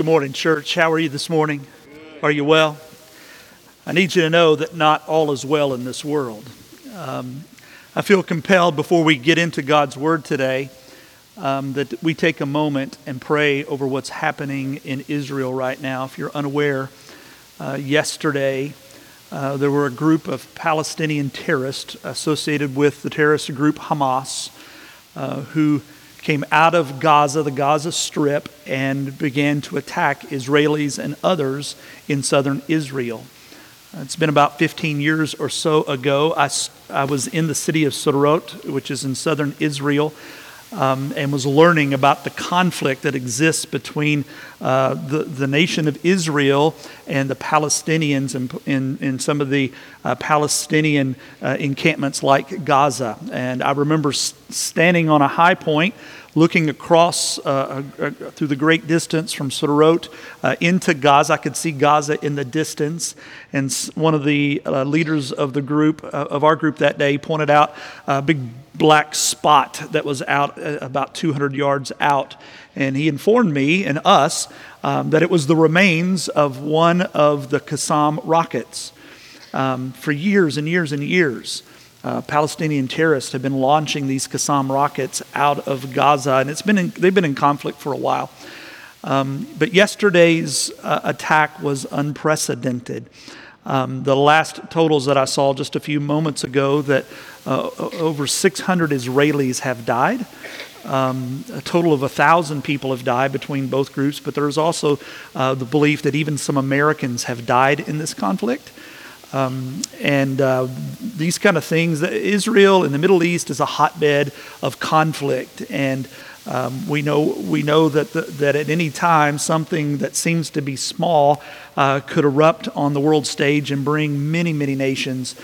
Good morning, church. How are you this morning? Are you well? I need you to know that not all is well in this world. I feel compelled before we get into God's Word today that we take a moment and pray over what's happening in Israel right now. If you're unaware, yesterday there were a group of Palestinian terrorists associated with the terrorist group Hamas who came out of Gaza, the Gaza Strip, and began to attack Israelis and others in southern Israel. It's been about 15 years or so ago. I was in the city of Sderot, which is in southern Israel, and was learning about the conflict that exists between the nation of Israel and the Palestinians in some of the Palestinian encampments like Gaza. And I remember standing on a high point, looking across through the great distance from Sderot into Gaza. I could see Gaza in the distance. And one of the leaders of the group, of our group that day, pointed out a big black spot that was out about 200 yards out. And he informed me and us that it was the remains of one of the Qassam rockets. For years and years and years, Palestinian terrorists have been launching these Qassam rockets out of Gaza, and they've been in conflict for a while. But yesterday's attack was unprecedented. The last totals that I saw just a few moments ago that over 600 Israelis have died. A total of 1,000 people have died between both groups, but there's also the belief that even some Americans have died in this conflict. And these kind of things, Israel in the Middle East is a hotbed of conflict, and we know that at any time something that seems to be small could erupt on the world stage and bring many nations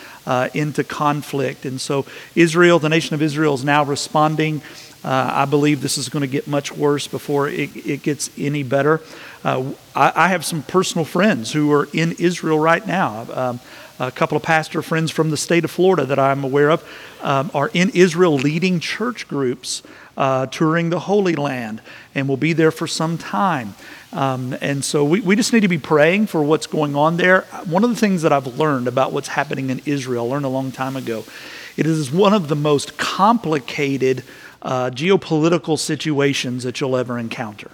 into conflict. And so Israel, the nation of Israel, is now responding. I believe this is going to get much worse before it gets any better. I have some personal friends who are in Israel right now. A couple of pastor friends from the state of Florida that I'm aware of are in Israel leading church groups touring the Holy Land and will be there for some time. And so we just need to be praying for what's going on there. One of the things that I've learned about what's happening in Israel, I learned a long time ago, it is one of the most complicated geopolitical situations that you'll ever encounter.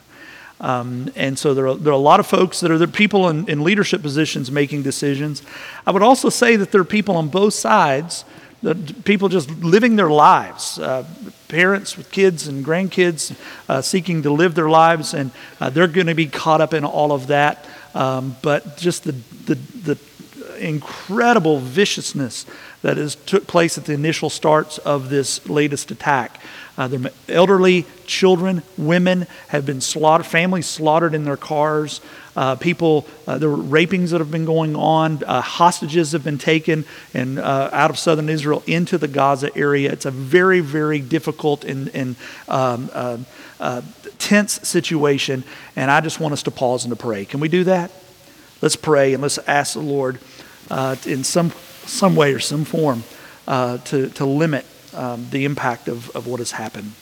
And so there are a lot of folks that are the people in leadership positions making decisions. I would also say that there are people on both sides, people just living their lives, parents with kids and grandkids seeking to live their lives, and they're going to be caught up in all of that. But just the incredible viciousness that took place at the initial starts of this latest attack. The elderly, children, women have been slaughtered, families slaughtered in their cars. There were rapings that have been going on. Hostages have been taken and out of southern Israel into the Gaza area. It's a very, very difficult and tense situation. And I just want us to pause and to pray. Can we do that? Let's pray and let's ask the Lord in some way or some form to limit the impact of what has happened.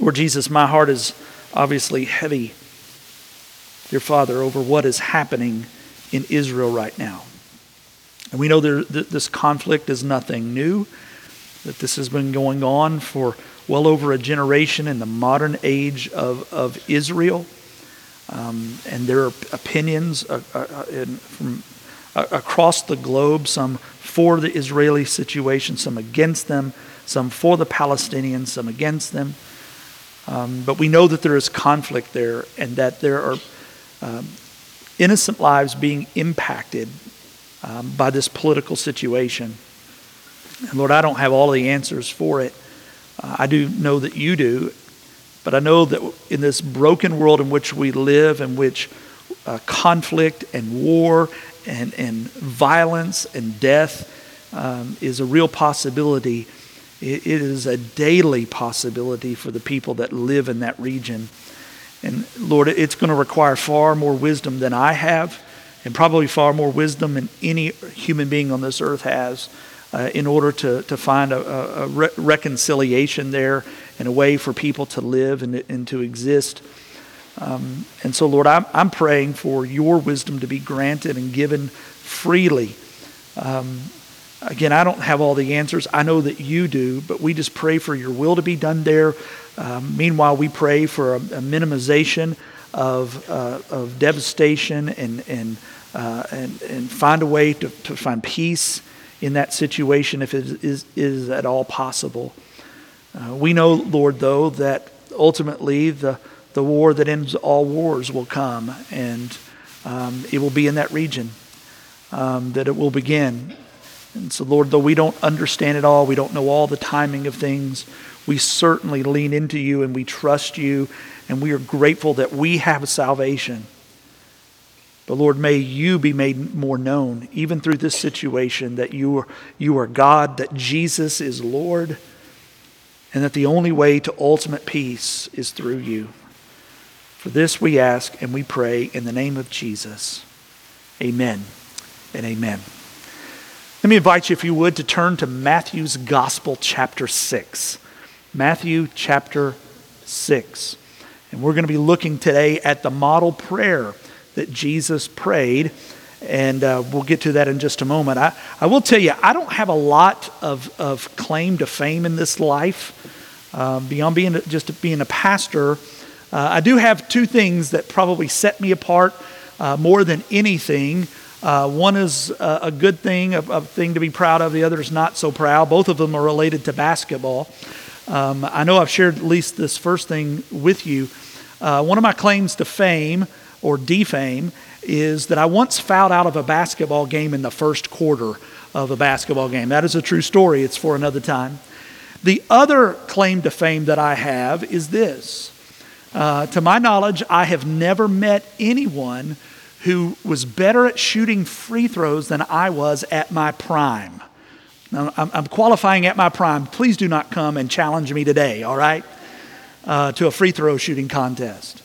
Lord Jesus, my heart is obviously heavy, dear Father, over what is happening in Israel right now. And we know that this conflict is nothing new, that this has been going on for well over a generation in the modern age of Israel. And there are opinions from across the globe, some for the Israeli situation, some against them, some for the Palestinians, some against them. But we know that there is conflict there and that there are innocent lives being impacted by this political situation. And Lord, I don't have all the answers for it. I do know that you do. But I know that in this broken world in which we live, in which conflict and war and violence and death is a real possibility, it is a daily possibility for the people that live in that region. And Lord, it's going to require far more wisdom than I have, and probably far more wisdom than any human being on this earth has in order to find a reconciliation there and a way for people to live and to exist. And so, Lord, I'm praying for your wisdom to be granted and given freely. Again, I don't have all the answers. I know that you do, but we just pray for your will to be done there. Meanwhile, we pray for a minimization of devastation and find a way to find peace in that situation if it is at all possible. We know, Lord, though, that ultimately the war that ends all wars will come, and it will be in that region that it will begin. And so, Lord, though we don't understand it all, we don't know all the timing of things, we certainly lean into you and we trust you, and we are grateful that we have salvation. But, Lord, may you be made more known, even through this situation, that you are God, that Jesus is Lord, and that the only way to ultimate peace is through you. For this we ask and we pray in the name of Jesus. Amen and amen. Let me invite you, if you would, to turn to Matthew's Gospel, chapter 6. Matthew chapter 6. And we're going to be looking today at the model prayer that Jesus prayed, and we'll get to that in just a moment. I will tell you, I don't have a lot of claim to fame in this life, beyond being a pastor. I do have two things that probably set me apart more than anything. One is a good thing, a thing to be proud of. The other is not so proud. Both of them are related to basketball. I know I've shared at least this first thing with you. One of my claims to fame or defame is that I once fouled out of a basketball game in the first quarter of a basketball game. That is a true story. It's for another time. The other claim to fame that I have is this. To my knowledge, I have never met anyone who was better at shooting free throws than I was at my prime. Now, I'm qualifying at my prime. Please do not come and challenge me today, all right, to a free throw shooting contest.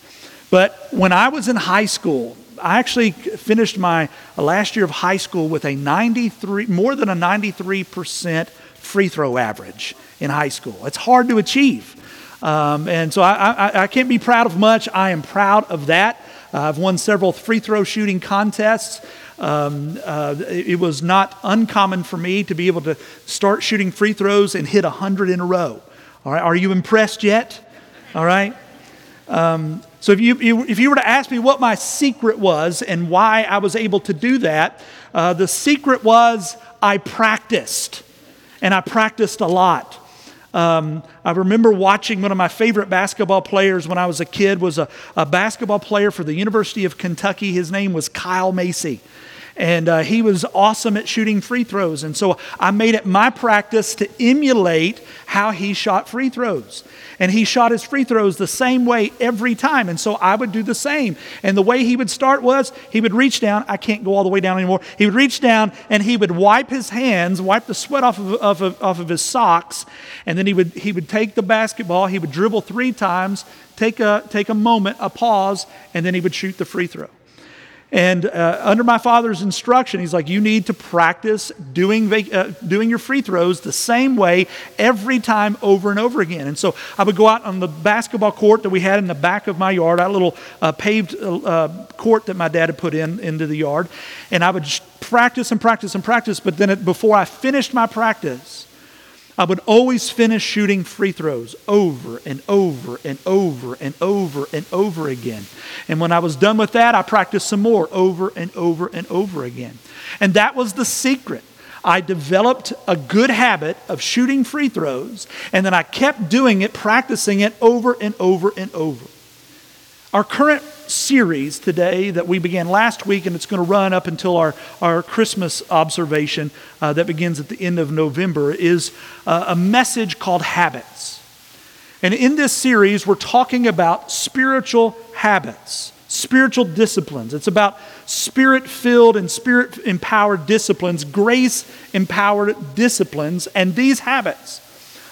But when I was in high school, I actually finished my last year of high school with a 93% free throw average in high school. It's hard to achieve. And so I can't be proud of much. I am proud of that. I've won several free throw shooting contests. It was not uncommon for me to be able to start shooting free throws and hit 100 in a row. All right, are you impressed yet? All right. So if you were to ask me what my secret was and why I was able to do that, the secret was I practiced, and I practiced a lot. I remember watching one of my favorite basketball players when I was a kid was a basketball player for the University of Kentucky. His name was Kyle Macy, and he was awesome at shooting free throws. And so I made it my practice to emulate how he shot free throws. And he shot his free throws the same way every time. And so I would do the same. And the way he would start was he would reach down. I can't go all the way down anymore. He would reach down and he would wipe his hands, wipe the sweat off of his socks. And then he would take the basketball. He would dribble three times, take a moment, a pause, and then he would shoot the free throw. And under my father's instruction, he's like, you need to practice doing your free throws the same way every time over and over again. And so I would go out on the basketball court that we had in the back of my yard, that little paved court that my dad had put into the yard. And I would practice and practice and practice. But then before I finished my practice, I would always finish shooting free throws over and over and over and over and over again. And when I was done with that, I practiced some more over and over and over again. And that was the secret. I developed a good habit of shooting free throws, and then I kept doing it, practicing it over and over and over. Our current series today that we began last week, and it's going to run up until our Christmas observation that begins at the end of November, is a message called Habits. And in this series, we're talking about spiritual habits, spiritual disciplines. It's about spirit-filled and spirit-empowered disciplines, grace-empowered disciplines, and these habits.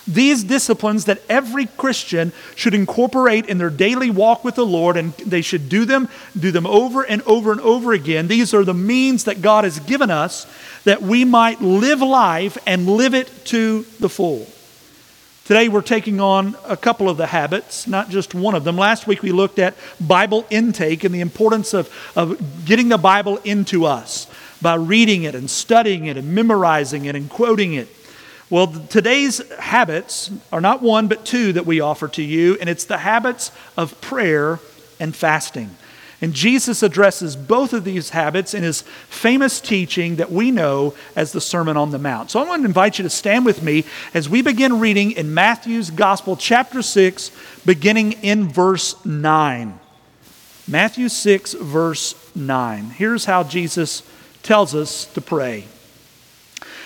These disciplines that every Christian should incorporate in their daily walk with the Lord, and they should do them over and over and over again. These are the means that God has given us that we might live life and live it to the full. Today we're taking on a couple of the habits, not just one of them. Last week we looked at Bible intake and the importance of getting the Bible into us by reading it and studying it and memorizing it and quoting it. Well, today's habits are not one but two that we offer to you, and it's the habits of prayer and fasting. And Jesus addresses both of these habits in his famous teaching that we know as the Sermon on the Mount. So I want to invite you to stand with me as we begin reading in Matthew's Gospel, chapter 6, beginning in verse 9. Matthew 6, verse 9. Here's how Jesus tells us to pray.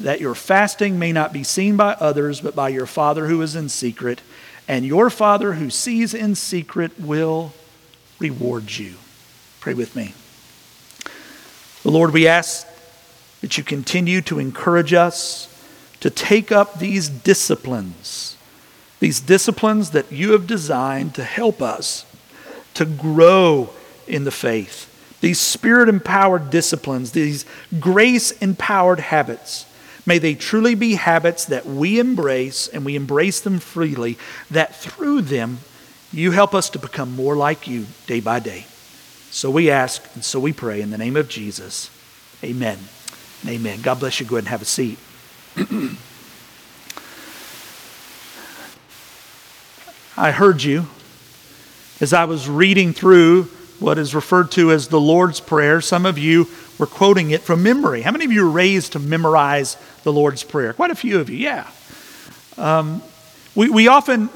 that your fasting may not be seen by others, but by your Father who is in secret. And your Father who sees in secret will reward you." Pray with me. The Lord, we ask that you continue to encourage us to take up these disciplines that you have designed to help us to grow in the faith, these Spirit-empowered disciplines, these grace-empowered habits. May they truly be habits that we embrace, and we embrace them freely, that through them you help us to become more like you day by day. So we ask and so we pray in the name of Jesus. Amen. Amen. God bless you. Go ahead and have a seat. I heard you as I was reading through what is referred to as the Lord's Prayer. Some of you were quoting it from memory. How many of you were raised to memorize the Lord's Prayer? Quite a few of you, yeah. We often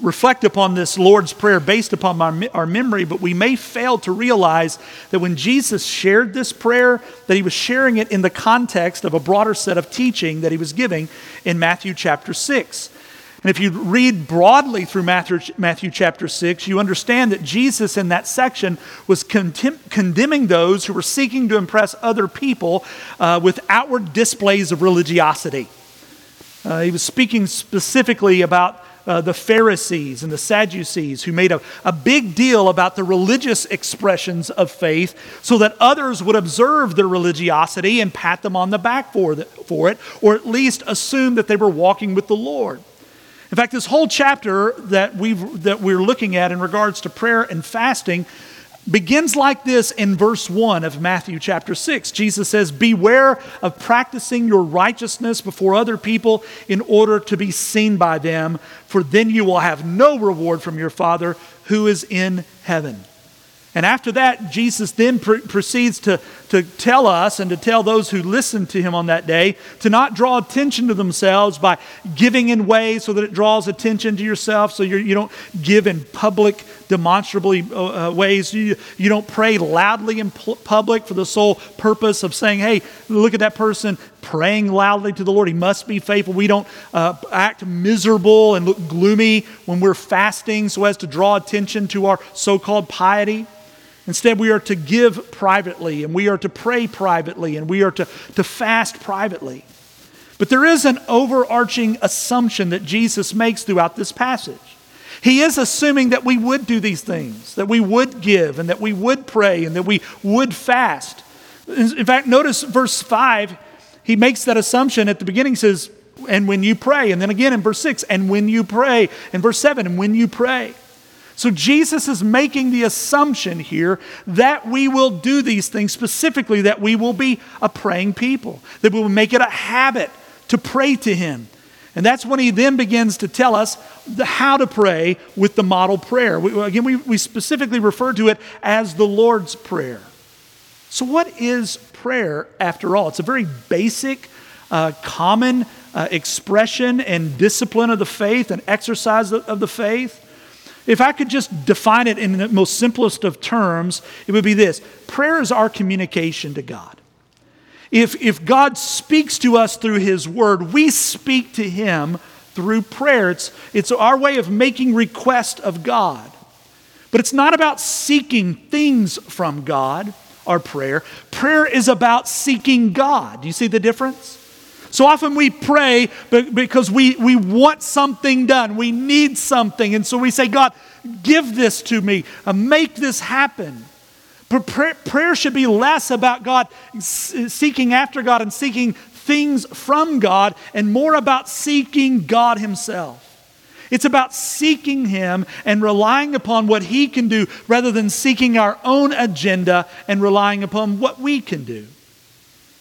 reflect upon this Lord's Prayer based upon our memory, but we may fail to realize that when Jesus shared this prayer, that he was sharing it in the context of a broader set of teaching that he was giving in Matthew chapter 6. And if you read broadly through Matthew chapter 6, you understand that Jesus in that section was condemning those who were seeking to impress other people with outward displays of religiosity. He was speaking specifically about the Pharisees and the Sadducees, who made a big deal about the religious expressions of faith so that others would observe their religiosity and pat them on the back for it, or at least assume that they were walking with the Lord. In fact, this whole chapter that we're looking at in regards to prayer and fasting begins like this in verse 1 of Matthew chapter 6. Jesus says, "Beware of practicing your righteousness before other people in order to be seen by them, for then you will have no reward from your Father who is in heaven." And after that, Jesus then proceeds to tell us and to tell those who listened to him on that day to not draw attention to themselves by giving in ways so that it draws attention to yourself, so you don't give in public, demonstrably ways. You don't pray loudly in public for the sole purpose of saying, "Hey, look at that person praying loudly to the Lord. He must be faithful." We don't act miserable and look gloomy when we're fasting so as to draw attention to our so-called piety. Instead, we are to give privately, and we are to pray privately, and we are to fast privately. But there is an overarching assumption that Jesus makes throughout this passage. He is assuming that we would do these things, that we would give, and that we would pray, and that we would fast. In fact, notice verse 5, he makes that assumption at the beginning. He says, "And when you pray," and then again in verse 6, "and when you pray," in verse 7, "and when you pray." So Jesus is making the assumption here that we will do these things, specifically that we will be a praying people, that we will make it a habit to pray to him. And that's when he then begins to tell us how to pray with the model prayer. We specifically refer to it as the Lord's Prayer. So what is prayer after all? It's a very basic, common expression and discipline of the faith and exercise of the faith. If I could just define it in the most simplest of terms, it would be this. Prayer is our communication to God. If God speaks to us through His Word, we speak to Him through prayer. It's our way of making request of God. But it's not about seeking things from God, our prayer. Prayer is about seeking God. Do you see the difference? So often we pray because we want something done. We need something. And so we say, God, give this to me. Make this happen. But prayer should be less about God, seeking after God and seeking things from God, and more about seeking God Himself. It's about seeking Him and relying upon what He can do rather than seeking our own agenda and relying upon what we can do.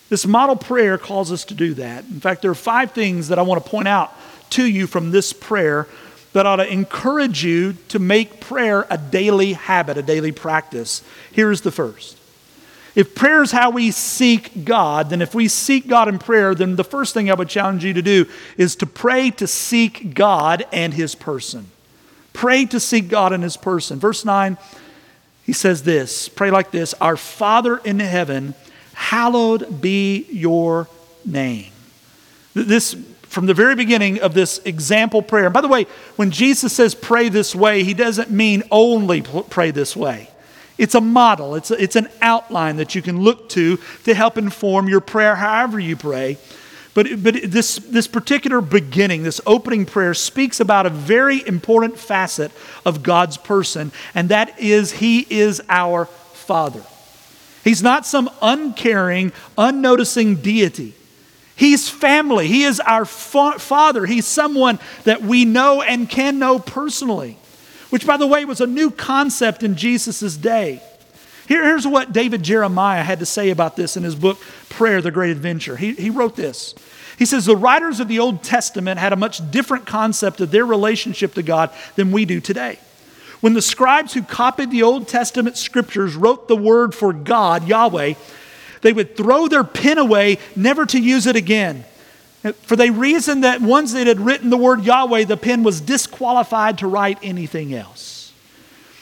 This model prayer calls us to do that. In fact, there are 5 things that I want to point out to you from this prayer that ought to encourage you to make prayer a daily habit, a daily practice. Here's the first. If prayer is how we seek God, then if we seek God in prayer, then the first thing I would challenge you to do is to pray to seek God and His person. Pray to seek God and His person. Verse 9, he says this, pray like this, Our Father in heaven, hallowed be your name. This from the very beginning of this example prayer. And by the way, when Jesus says pray this way, He doesn't mean only pray this way. It's a model. It's an outline that you can look to help inform your prayer however you pray. But this particular beginning, this opening prayer, speaks about a very important facet of God's person, and that is He is our Father. He's not some uncaring, unnoticing deity. He's family. He is our Father. He's someone that we know and can know personally, which, by the way, was a new concept in Jesus' day. Here's what David Jeremiah had to say about this in his book, Prayer, The Great Adventure. He wrote this. He says, the writers of the Old Testament had a much different concept of their relationship to God than we do today. When the scribes who copied the Old Testament scriptures wrote the word for God, Yahweh, they would throw their pen away, never to use it again. For they reasoned that once they had written the word Yahweh, the pen was disqualified to write anything else.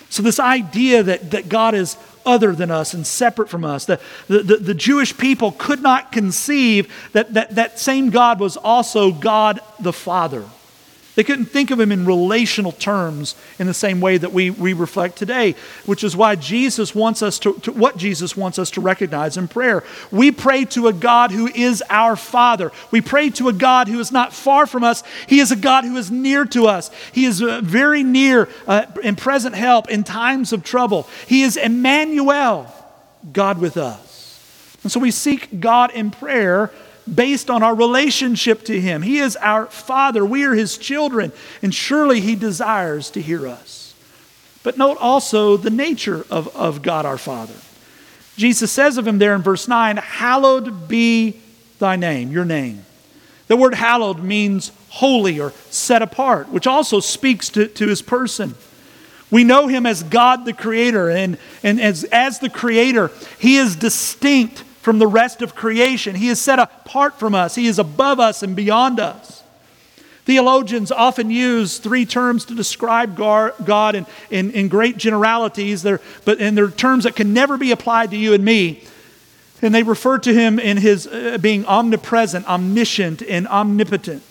So this idea that God is other than us and separate from us, the Jewish people could not conceive that same God was also God the Father. They couldn't think of Him in relational terms in the same way that we reflect today, which is why Jesus wants us what Jesus wants us to recognize in prayer. We pray to a God who is our Father. We pray to a God who is not far from us. He is a God who is near to us. He is very near and present help in times of trouble. He is Emmanuel, God with us. And so we seek God in prayer based on our relationship to Him. He is our Father. We are His children. And surely He desires to hear us. But note also the nature of God our Father. Jesus says of Him there in verse 9, hallowed be thy name, your name. The word hallowed means holy or set apart, which also speaks to His person. We know Him as God the Creator. And as the Creator, He is distinct from the rest of creation. He is set apart from us. He is above us and beyond us. Theologians often use 3 terms to describe God in great generalities, and they're terms that can never be applied to you and me. And they refer to Him in His being omnipresent, omniscient, and omnipotent.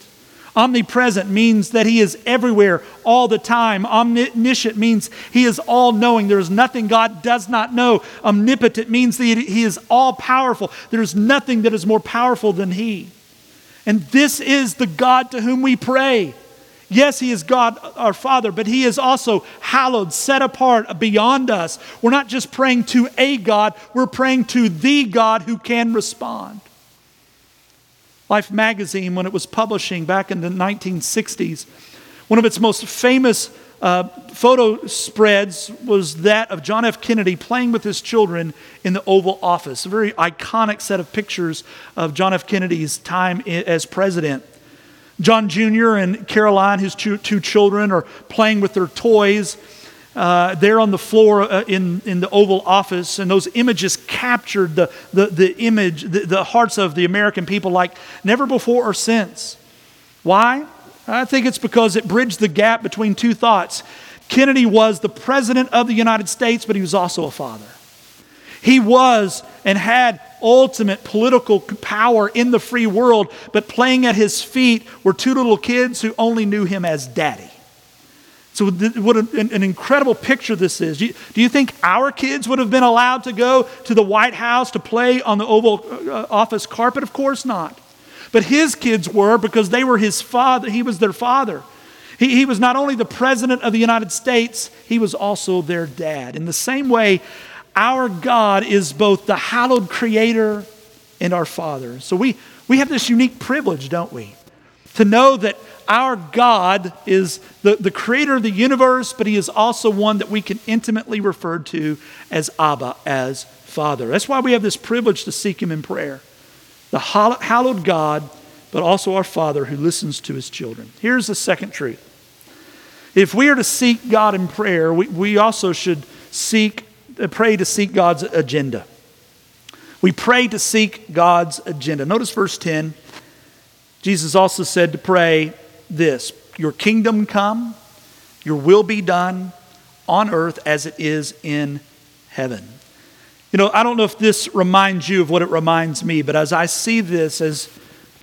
Omnipresent means that He is everywhere all the time. Omniscient means He is all-knowing. There is nothing God does not know. Omnipotent means that He is all-powerful. There is nothing that is more powerful than He. And this is the God to whom we pray. Yes, He is God, our Father, but He is also hallowed, set apart, beyond us. We're not just praying to a God, we're praying to the God who can respond. Life magazine, when it was publishing back in the 1960s, one of its most famous photo spreads was that of John F. Kennedy playing with his children in the Oval Office. A very iconic set of pictures of John F. Kennedy's time as president. John Jr. and Caroline, his two children, are playing with their toys. there on the floor in the Oval Office, and those images captured the hearts of the American people like never before or since. Why? I think it's because it bridged the gap between two thoughts. Kennedy was the president of the United States, but he was also a father. He was and had ultimate political power in the free world, but playing at his feet were two little kids who only knew him as daddy. So what an incredible picture this is. Do you think our kids would have been allowed to go to the White House to play on the Oval Office carpet? Of course not. But his kids were, because they were his father. He was their father. He was not only the president of the United States, he was also their dad. In the same way, our God is both the hallowed creator and our father. So we have this unique privilege, don't we? To know that our God is the creator of the universe, but he is also one that we can intimately refer to as Abba, as Father. That's why we have this privilege to seek him in prayer. The hallowed God, but also our Father who listens to his children. Here's the second truth. If we are to seek God in prayer, we also should pray to seek God's agenda. We pray to seek God's agenda. Notice verse 10. Jesus also said to pray this: your kingdom come, your will be done on earth as it is in heaven. You know, I don't know if this reminds you of what it reminds me, but as I see this, as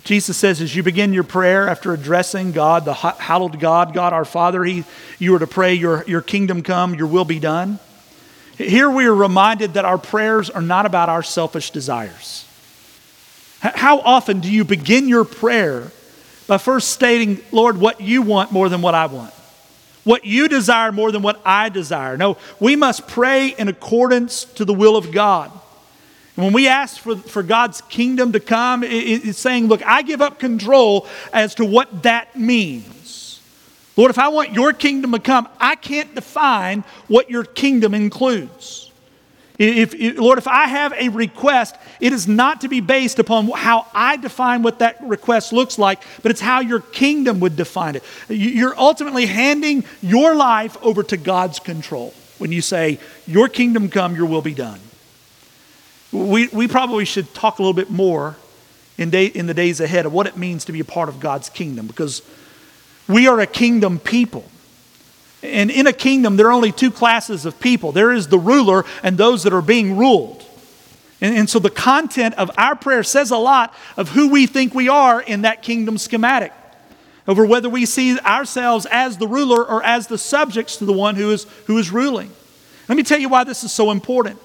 Jesus says, as you begin your prayer after addressing God, the hallowed God, God our Father, you are to pray, your kingdom come, your will be done. Here we are reminded that our prayers are not about our selfish desires. How often do you begin your prayer by first stating, Lord, what you want more than what I want? What you desire more than what I desire? No, we must pray in accordance to the will of God. And when we ask for God's kingdom to come, it's saying, look, I give up control as to what that means. Lord, if I want your kingdom to come, I can't define what your kingdom includes. Lord, if I have a request, it is not to be based upon how I define what that request looks like, but it's how your kingdom would define it. You're ultimately handing your life over to God's control when you say, your kingdom come, your will be done. We probably should talk a little bit more in the days ahead of what it means to be a part of God's kingdom, because we are a kingdom people. And in a kingdom, there are only two classes of people. There is the ruler and those that are being ruled. And so the content of our prayer says a lot of who we think we are in that kingdom schematic, over whether we see ourselves as the ruler or as the subjects to the one who is ruling. Let me tell you why this is so important.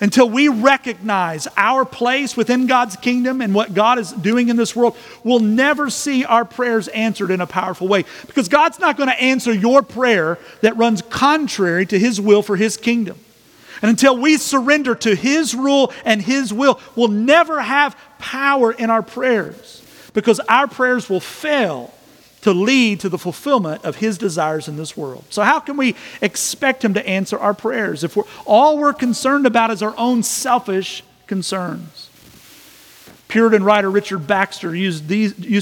Until we recognize our place within God's kingdom and what God is doing in this world, we'll never see our prayers answered in a powerful way. Because God's not going to answer your prayer that runs contrary to his will for his kingdom. And until we surrender to his rule and his will, we'll never have power in our prayers. Because our prayers will fail to lead to the fulfillment of his desires in this world. So how can we expect him to answer our prayers if all we're concerned about is our own selfish concerns? Puritan writer Richard Baxter used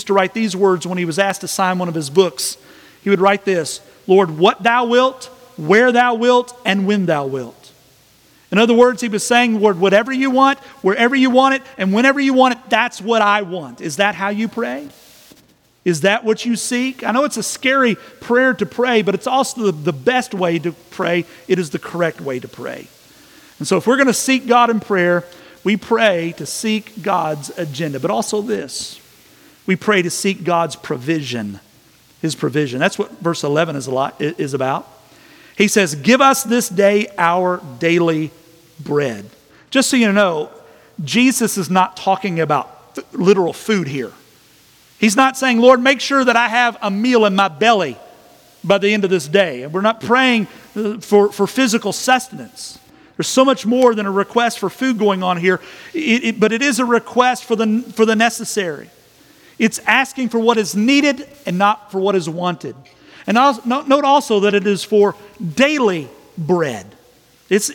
to write these words when he was asked to sign one of his books. He would write this: Lord, what thou wilt, where thou wilt, and when thou wilt. In other words, he was saying, Lord, whatever you want, wherever you want it, and whenever you want it, that's what I want. Is that how you pray? Is that what you seek? I know it's a scary prayer to pray, but it's also the best way to pray. It is the correct way to pray. And so if we're going to seek God in prayer, we pray to seek God's agenda. But also this, we pray to seek God's provision, his provision. That's what verse 11 is about. He says, give us this day our daily bread. Just so you know, Jesus is not talking about literal food here. He's not saying, Lord, make sure that I have a meal in my belly by the end of this day. And we're not praying for physical sustenance. There's so much more than a request for food going on here, but it is a request for the necessary. It's asking for what is needed and not for what is wanted. And note also that it is for daily bread. It's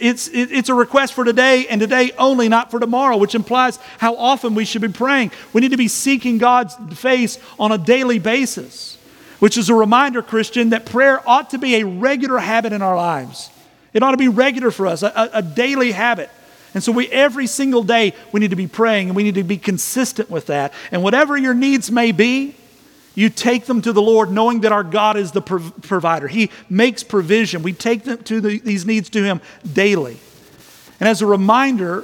a request for today and today only, not for tomorrow, which implies how often we should be praying. We need to be seeking God's face on a daily basis. which is a reminder, Christian, that prayer ought to be a regular habit in our lives. It ought to be regular for us, a daily habit. And so every single day, we need to be praying, and we need to be consistent with that. And whatever your needs may be, you take them to the Lord, knowing that our God is the provider. He makes provision. We take them to these needs to Him daily. And as a reminder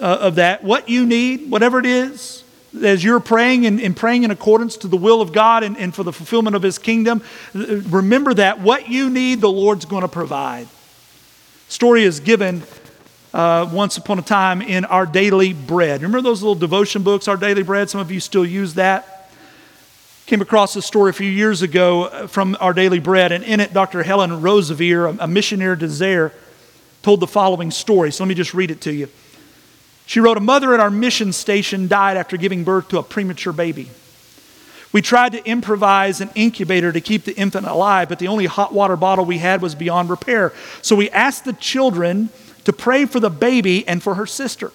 of that, what you need, whatever it is, as you're praying and praying in accordance to the will of God and for the fulfillment of His kingdom, remember that what you need, the Lord's going to provide. Story is given once upon a time in Our Daily Bread. Remember those little devotion books, Our Daily Bread? Some of you still use that. Came across this story a few years ago from Our Daily Bread, and in it, Dr. Helen Roseveare, a missionary to Zaire, told the following story. So let me just read it to you. She wrote, "A mother at our mission station died after giving birth to a premature baby. We tried to improvise an incubator to keep the infant alive, but the only hot water bottle we had was beyond repair. So we asked the children to pray for the baby and for her sister.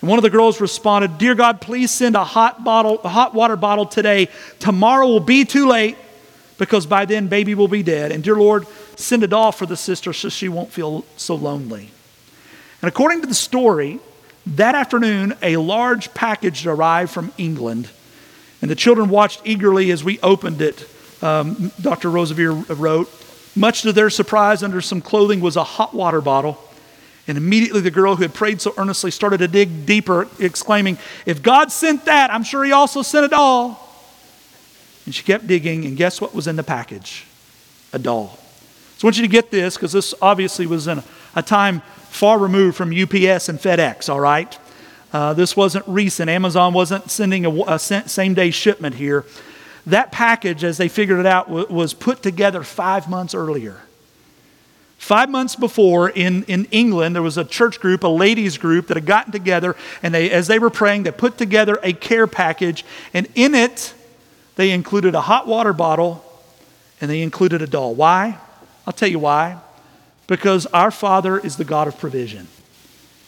And one of the girls responded, 'Dear God, please send a hot water bottle today. Tomorrow will be too late because by then baby will be dead. And dear Lord, send it all for the sister so she won't feel so lonely.'" And according to the story, that afternoon, a large package arrived from England. And the children watched eagerly as we opened it, Dr. Roseveare wrote. Much to their surprise, under some clothing was a hot water bottle. And immediately the girl who had prayed so earnestly started to dig deeper, exclaiming, "If God sent that, I'm sure He also sent it all." And she kept digging, and guess what was in the package? A doll. So I want you to get this, because this obviously was in a time far removed from UPS and FedEx, all right? This wasn't recent. Amazon wasn't sending a same-day shipment here. That package, as they figured it out, was put together 5 months earlier. 5 months before, in England, there was a church group, a ladies group, that had gotten together, and as they were praying, they put together a care package, and in it, they included a hot water bottle, and they included a doll. Why? I'll tell you why. Because our Father is the God of provision.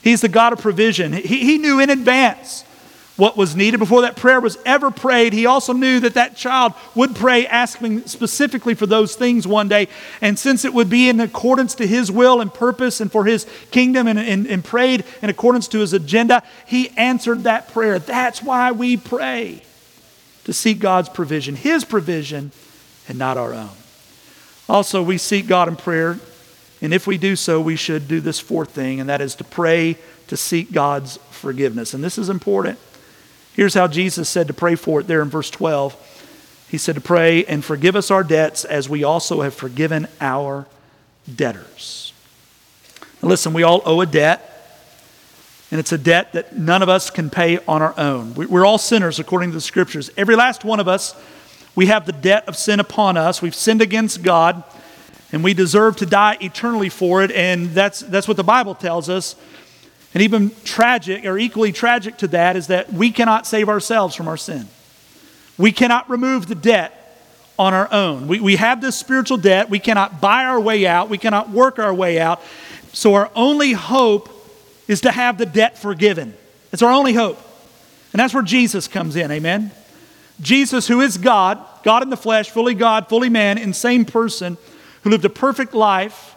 He's the God of provision. He knew in advance what was needed before that prayer was ever prayed. He also knew that child would pray, asking specifically for those things one day. And since it would be in accordance to His will and purpose and for His kingdom and prayed in accordance to His agenda, He answered that prayer. That's why we pray, to seek God's provision, His provision, and not our own. Also, we seek God in prayer, and if we do so, we should do this fourth thing, and that is to pray to seek God's forgiveness. And this is important. Here's how Jesus said to pray for it there in verse 12. He said to pray, "And forgive us our debts as we also have forgiven our debtors." Now listen, we all owe a debt, and it's a debt that none of us can pay on our own. We're all sinners according to the Scriptures. Every last one of us, we have the debt of sin upon us. We've sinned against God, and we deserve to die eternally for it, and that's what the Bible tells us. And even tragic, or equally tragic to that, is that we cannot save ourselves from our sin. We cannot remove the debt on our own. We have this spiritual debt. We cannot buy our way out. We cannot work our way out. So our only hope is to have the debt forgiven. It's our only hope. And that's where Jesus comes in, amen? Jesus, who is God, God in the flesh, fully God, fully man, in same person, who lived a perfect life,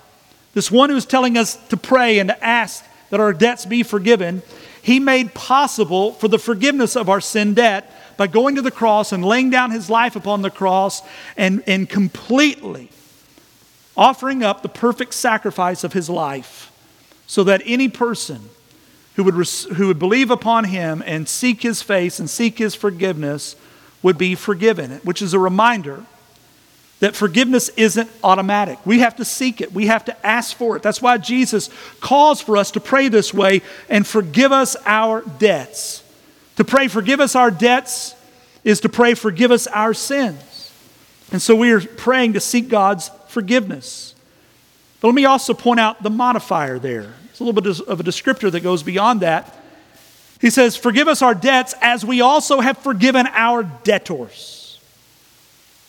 this one who is telling us to pray and to ask that our debts be forgiven, He made possible for the forgiveness of our sin debt by going to the cross and laying down His life upon the cross and completely offering up the perfect sacrifice of His life so that any person who would believe upon Him and seek His face and seek His forgiveness would be forgiven, which is a reminder that forgiveness isn't automatic. We have to seek it. We have to ask for it. That's why Jesus calls for us to pray this way and forgive us our debts. To pray, forgive us our debts, is to pray, forgive us our sins. And so we are praying to seek God's forgiveness. But let me also point out the modifier there. It's a little bit of a descriptor that goes beyond that. He says, forgive us our debts as we also have forgiven our debtors.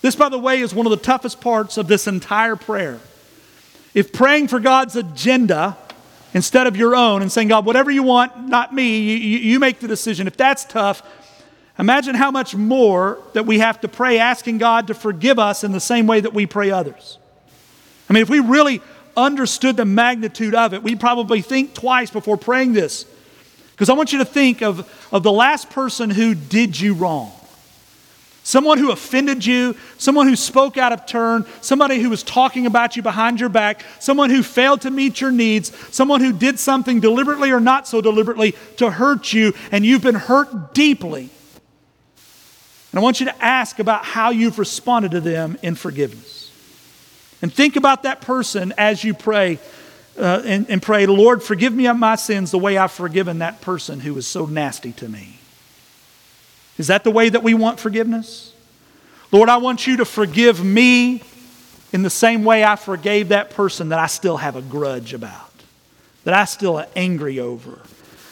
This, by the way, is one of the toughest parts of this entire prayer. If praying for God's agenda instead of your own and saying, God, whatever you want, not me, you make the decision. If that's tough, Imagine how much more that we have to pray asking God to forgive us in the same way that we pray others. I mean, if we really understood the magnitude of it, we'd probably think twice before praying this. Because I want you to think of the last person who did you wrong. Someone who offended you, someone who spoke out of turn, somebody who was talking about you behind your back, someone who failed to meet your needs, someone who did something deliberately or not so deliberately to hurt you, and you've been hurt deeply. And I want you to ask about how you've responded to them in forgiveness. And think about that person as you pray and pray, Lord, forgive me of my sins the way I've forgiven that person who was so nasty to me. Is that the way that we want forgiveness? Lord, I want you to forgive me in the same way I forgave that person that I still have a grudge about, that I still am angry over,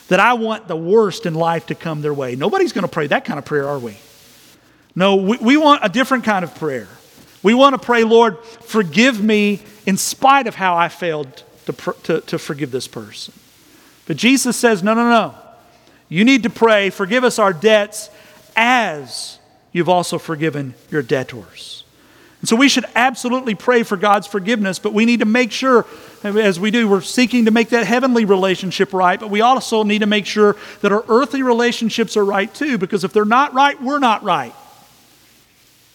that I want the worst in life to come their way. Nobody's going to pray that kind of prayer, are we? No, we want a different kind of prayer. We want to pray, Lord, forgive me in spite of how I failed to forgive this person. But Jesus says, no. You need to pray, forgive us our debts as you've also forgiven your debtors. And so we should absolutely pray for God's forgiveness, but we need to make sure, as we do, we're seeking to make that heavenly relationship right, but we also need to make sure that our earthly relationships are right too, because if they're not right, we're not right.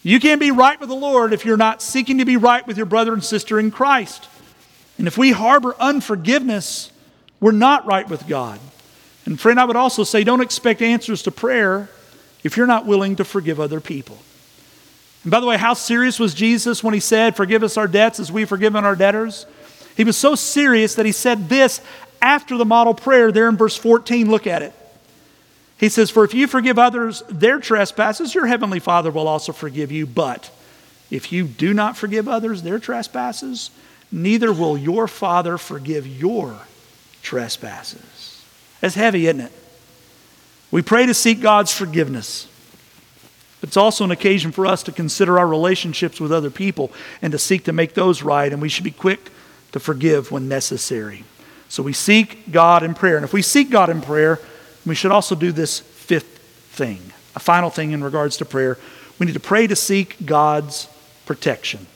You can't be right with the Lord if you're not seeking to be right with your brother and sister in Christ. And if we harbor unforgiveness, we're not right with God. And friend, I would also say don't expect answers to prayer if you're not willing to forgive other people. And by the way, how serious was Jesus when he said, forgive us our debts as we've forgiven our debtors? He was so serious that he said this after the model prayer there in verse 14. Look at it. He says, for if you forgive others their trespasses, your heavenly Father will also forgive you. But if you do not forgive others their trespasses, neither will your Father forgive your trespasses. That's heavy, isn't it? We pray to seek God's forgiveness. It's also an occasion for us to consider our relationships with other people and to seek to make those right, and we should be quick to forgive when necessary. So we seek God in prayer. And if we seek God in prayer, we should also do this fifth thing, a final thing in regards to prayer. We need to pray to seek God's protection.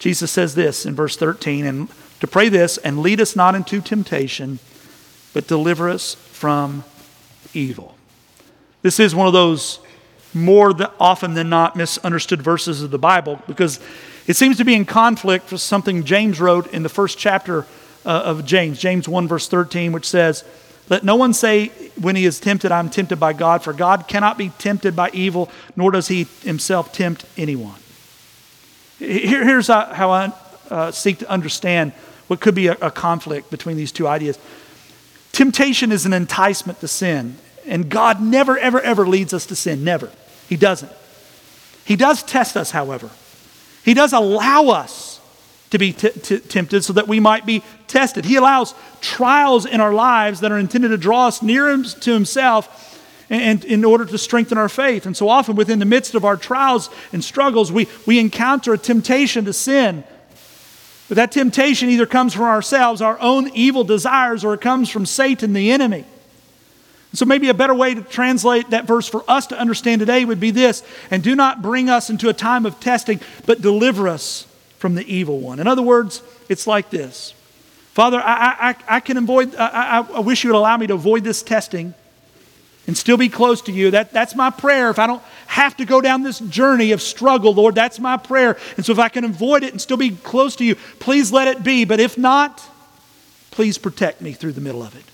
Jesus says this in verse 13, and to pray this, and lead us not into temptation, but deliver us from evil. This is one of those more often than not misunderstood verses of the Bible, because it seems to be in conflict with something James wrote in the first chapter of James, James 1 verse 13, which says, let no one say when he is tempted, I'm tempted by God, for God cannot be tempted by evil, nor does he himself tempt anyone. Here's how I seek to understand what could be a conflict between these two ideas. Temptation is an enticement to sin, and God never, ever, ever leads us to sin. Never. He doesn't. He does test us, however. He does allow us to be tempted so that we might be tested. He allows trials in our lives that are intended to draw us near to himself and in order to strengthen our faith. And so often within the midst of our trials and struggles, we encounter a temptation to sin. But that temptation either comes from ourselves, our own evil desires, or it comes from Satan, the enemy. So maybe a better way to translate that verse for us to understand today would be this, and do not bring us into a time of testing, but deliver us from the evil one. In other words, it's like this. Father, I wish you would allow me to avoid this testing and still be close to you. That's my prayer. If I don't have to go down this journey of struggle, Lord, that's my prayer. And so if I can avoid it and still be close to you, please let it be. But if not, please protect me through the middle of it.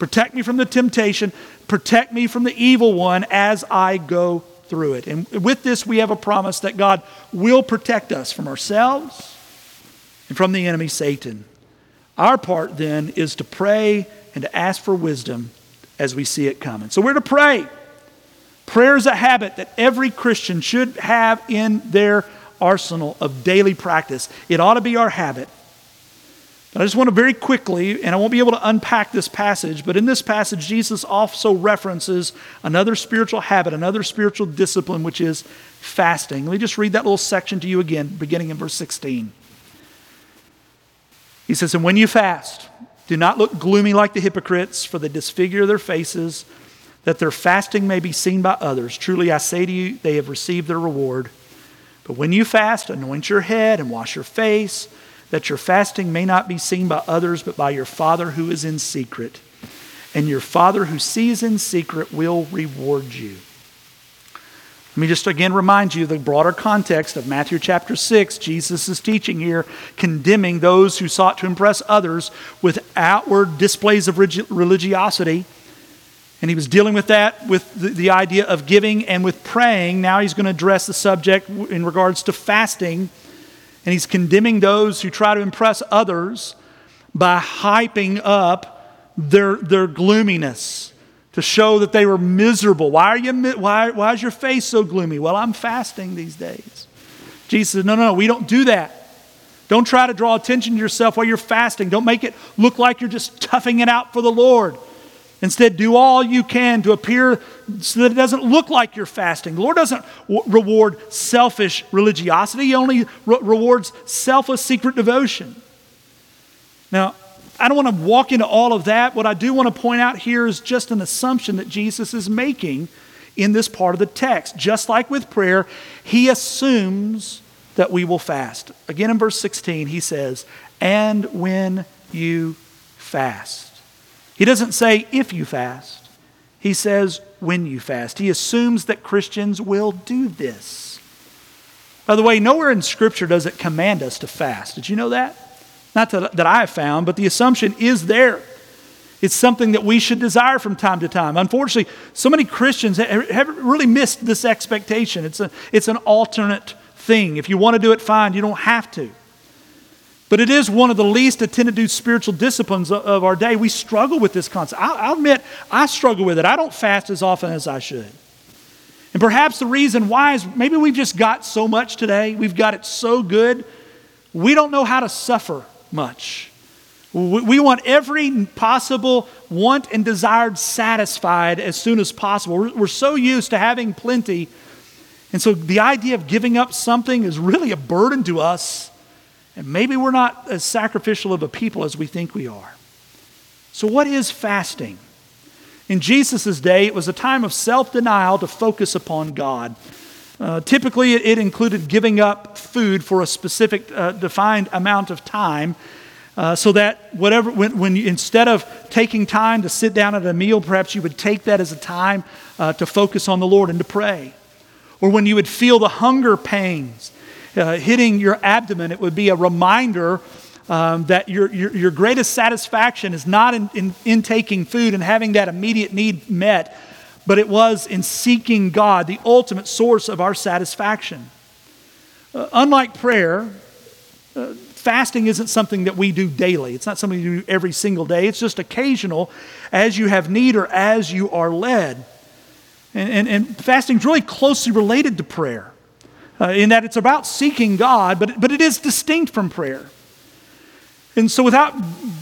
Protect me from the temptation. Protect me from the evil one as I go through it. And with this, we have a promise that God will protect us from ourselves and from the enemy, Satan. Our part then is to pray and to ask for wisdom as we see it coming. So we're to pray. Prayer is a habit that every Christian should have in their arsenal of daily practice. It ought to be our habit. But I just want to very quickly, and I won't be able to unpack this passage, but in this passage, Jesus also references another spiritual habit, another spiritual discipline, which is fasting. Let me just read that little section to you again, beginning in verse 16. He says, and when you fast, do not look gloomy like the hypocrites, for they disfigure their faces that their fasting may be seen by others. Truly I say to you, they have received their reward. But when you fast, anoint your head and wash your face, that your fasting may not be seen by others, but by your Father who is in secret. And your Father who sees in secret will reward you. Let me just again remind you the broader context of Matthew chapter 6. Jesus is teaching here, condemning those who sought to impress others with outward displays of religiosity. And he was dealing with that with the idea of giving and with praying. Now he's going to address the subject in regards to fasting. And he's condemning those who try to impress others by hyping up their gloominess, to show that they were miserable. Why is your face so gloomy? Well, I'm fasting these days. Jesus said, no, we don't do that. Don't try to draw attention to yourself while you're fasting. Don't make it look like you're just toughing it out for the Lord. Instead, do all you can to appear so that it doesn't look like you're fasting. The Lord doesn't reward selfish religiosity. He only rewards selfless secret devotion. Now, I don't want to walk into all of that. What I do want to point out here is just an assumption that Jesus is making in this part of the text. Just like with prayer, he assumes that we will fast. Again, in verse 16, he says, and when you fast. He doesn't say if you fast. He says when you fast. He assumes that Christians will do this. By the way, nowhere in Scripture does it command us to fast. Did you know that? Not that I have found, but the assumption is there. It's something that we should desire from time to time. Unfortunately, so many Christians have really missed this expectation. It's an alternate thing. If you want to do it, fine. You don't have to. But it is one of the least attended to spiritual disciplines of our day. We struggle with this concept. I'll admit, I struggle with it. I don't fast as often as I should. And perhaps the reason why is maybe we've just got so much today. We've got it so good. We don't know how to suffer much. We want every possible want and desire satisfied as soon as possible. We're so used to having plenty. And so the idea of giving up something is really a burden to us. And maybe we're not as sacrificial of a people as we think we are. So what is fasting? In Jesus' day, it was a time of self-denial to focus upon God. Typically, it included giving up food for a specific defined amount of time so that whatever, when you, instead of taking time to sit down at a meal, perhaps you would take that as a time to focus on the Lord and to pray. Or when you would feel the hunger pains hitting your abdomen, it would be a reminder that your greatest satisfaction is not in taking food and having that immediate need met, but it was in seeking God, the ultimate source of our satisfaction. Unlike prayer, fasting isn't something that we do daily. It's not something you do every single day. It's just occasional, as you have need or as you are led. And fasting is really closely related to prayer in that it's about seeking God, but it is distinct from prayer. And so without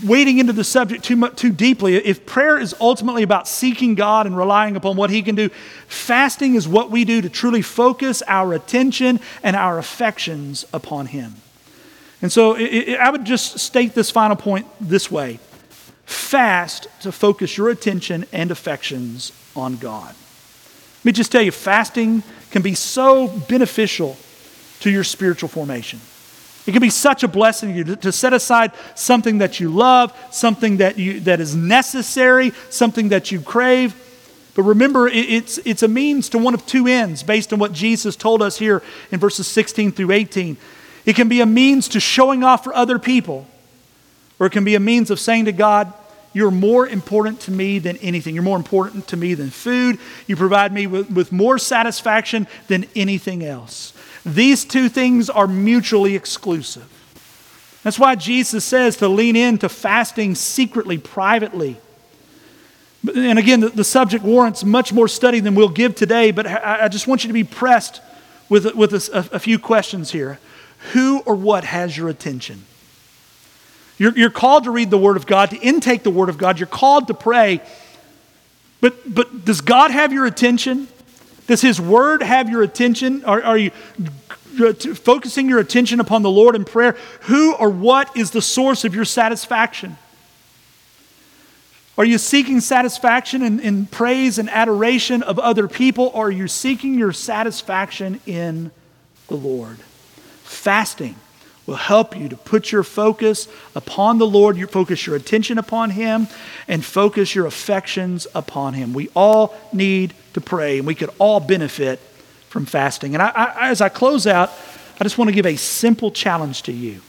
wading into the subject too deeply, if prayer is ultimately about seeking God and relying upon what he can do, fasting is what we do to truly focus our attention and our affections upon him. And so I would just state this final point this way. Fast to focus your attention and affections on God. Let me just tell you, fasting can be so beneficial to your spiritual formation. It can be such a blessing to you to set aside something that you love, something that is necessary, something that you crave. But remember, it's a means to one of two ends based on what Jesus told us here in verses 16 through 18. It can be a means to showing off for other people, or it can be a means of saying to God, you're more important to me than anything. You're more important to me than food. You provide me with more satisfaction than anything else. These two things are mutually exclusive. That's why Jesus says to lean into fasting secretly, privately. And again, the subject warrants much more study than we'll give today, but I just want you to be pressed with a few questions here. Who or what has your attention? You're called to read the Word of God, to intake the Word of God. You're called to pray. But does God have your attention? Does his word have your attention? Are you focusing your attention upon the Lord in prayer? Who or what is the source of your satisfaction? Are you seeking satisfaction in praise and adoration of other people, or are you seeking your satisfaction in the Lord? Fasting will help you to put your focus upon the Lord, you focus your attention upon Him, and focus your affections upon Him. We all need to pray, and we could all benefit from fasting. And as I close out, I just want to give a simple challenge to you.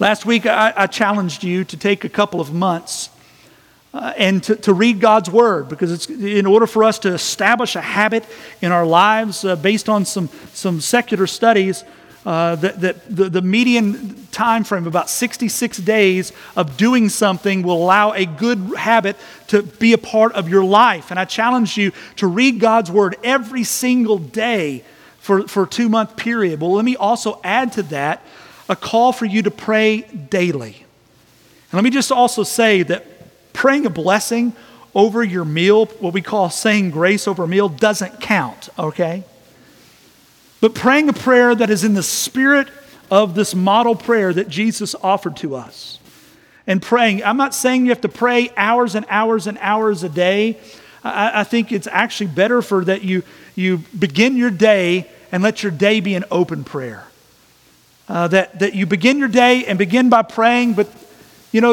Last week, I challenged you to take a couple of months and to read God's Word, because it's in order for us to establish a habit in our lives based on some secular studies, the median time frame, about 66 days of doing something, will allow a good habit to be a part of your life. And I challenge you to read God's Word every single day for a 2-month period. Well, let me also add to that a call for you to pray daily. And let me just also say that praying a blessing over your meal, what we call saying grace over a meal, doesn't count, okay? But praying a prayer that is in the spirit of this model prayer that Jesus offered to us. And praying, I'm not saying you have to pray hours and hours and hours a day. I think it's actually better for that you begin your day and let your day be an open prayer. That you begin your day and begin by praying, but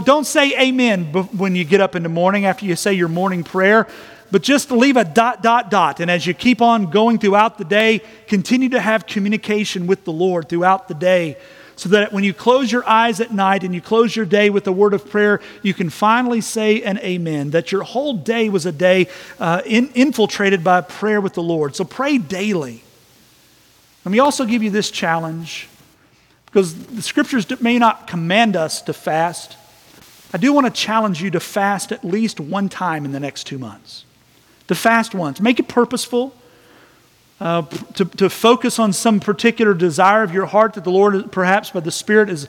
don't say amen when you get up in the morning after you say your morning prayer, but just leave a ... And as you keep on going throughout the day, continue to have communication with the Lord throughout the day, so that when you close your eyes at night and you close your day with a word of prayer, you can finally say an amen, that your whole day was a day infiltrated by prayer with the Lord. So pray daily. Let me also give you this challenge, because the scriptures may not command us to fast. I do want to challenge you to fast at least one time in the next 2 months. To fast once. Make it purposeful. To focus on some particular desire of your heart that the Lord, perhaps by the Spirit, is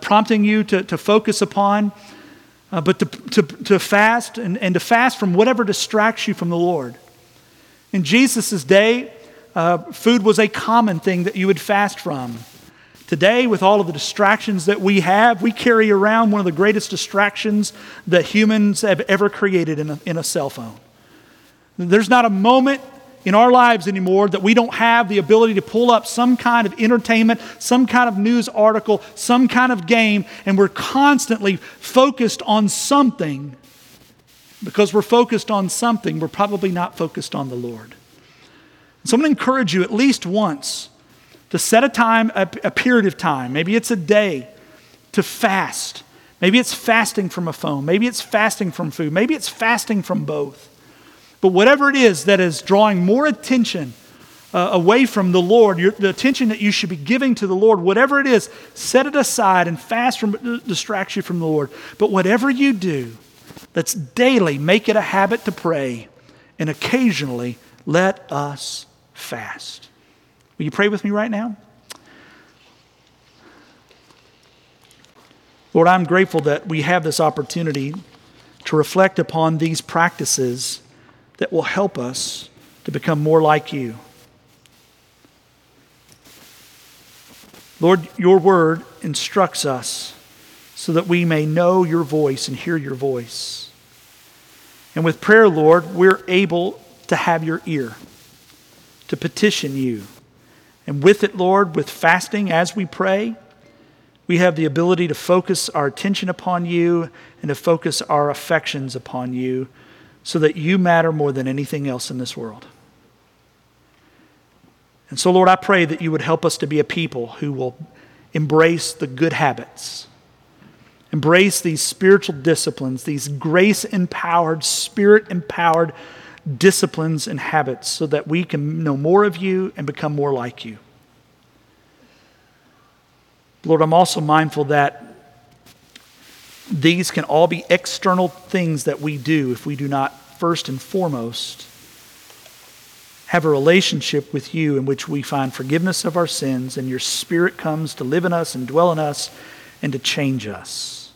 prompting you to focus upon. But to fast and to fast from whatever distracts you from the Lord. In Jesus' day, food was a common thing that you would fast from. Today, with all of the distractions that we have, we carry around one of the greatest distractions that humans have ever created in a cell phone. There's not a moment in our lives anymore that we don't have the ability to pull up some kind of entertainment, some kind of news article, some kind of game, and we're constantly focused on something. Because we're focused on something, we're probably not focused on the Lord. So I'm going to encourage you at least once to set a time, a period of time, maybe it's a day, to fast. Maybe it's fasting from a phone. Maybe it's fasting from food. Maybe it's fasting from both. But whatever it is that is drawing more attention away from the Lord, the attention that you should be giving to the Lord, whatever it is, set it aside and fast from it distracts you from the Lord. But whatever you do, that's daily, make it a habit to pray, and occasionally let us fast. Will you pray with me right now? Lord, I'm grateful that we have this opportunity to reflect upon these practices that will help us to become more like you. Lord, your word instructs us so that we may know your voice and hear your voice. And with prayer, Lord, we're able to have your ear, to petition you. And with it, Lord, with fasting as we pray, we have the ability to focus our attention upon you and to focus our affections upon you so that you matter more than anything else in this world. And so, Lord, I pray that you would help us to be a people who will embrace the good habits, embrace these spiritual disciplines, these grace-empowered, spirit-empowered disciplines and habits, so that we can know more of you and become more like you. Lord, I'm also mindful that these can all be external things that we do if we do not first and foremost have a relationship with you in which we find forgiveness of our sins and your Spirit comes to live in us and dwell in us and to change us.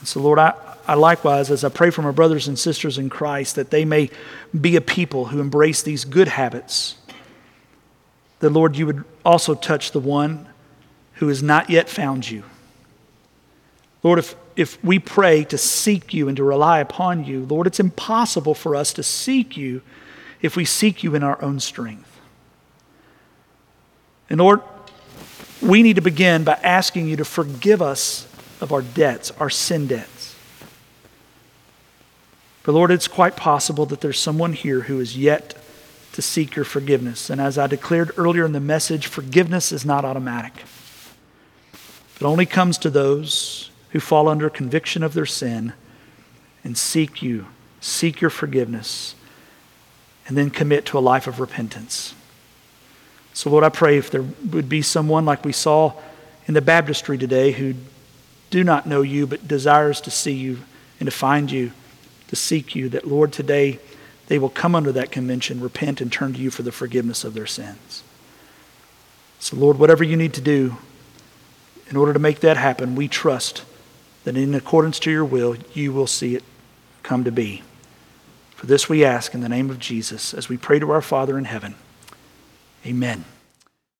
And so, Lord, I likewise, as I pray for my brothers and sisters in Christ, that they may be a people who embrace these good habits, that, Lord, you would also touch the one who has not yet found you. Lord, if if we pray to seek you and to rely upon you, Lord, it's impossible for us to seek you if we seek you in our own strength. And Lord, we need to begin by asking you to forgive us of our debts, our sin debts. But Lord, it's quite possible that there's someone here who is yet to seek your forgiveness. And as I declared earlier in the message, forgiveness is not automatic. It only comes to those who fall under conviction of their sin and seek you, seek your forgiveness, and then commit to a life of repentance. So Lord, I pray if there would be someone like we saw in the baptistry today who do not know you but desires to see you and to find you, to seek you, that Lord, today they will come under that convention, repent, and turn to you for the forgiveness of their sins. So Lord, whatever you need to do in order to make that happen, we trust that in accordance to your will, you will see it come to be. For this we ask in the name of Jesus as we pray to our Father in heaven. Amen.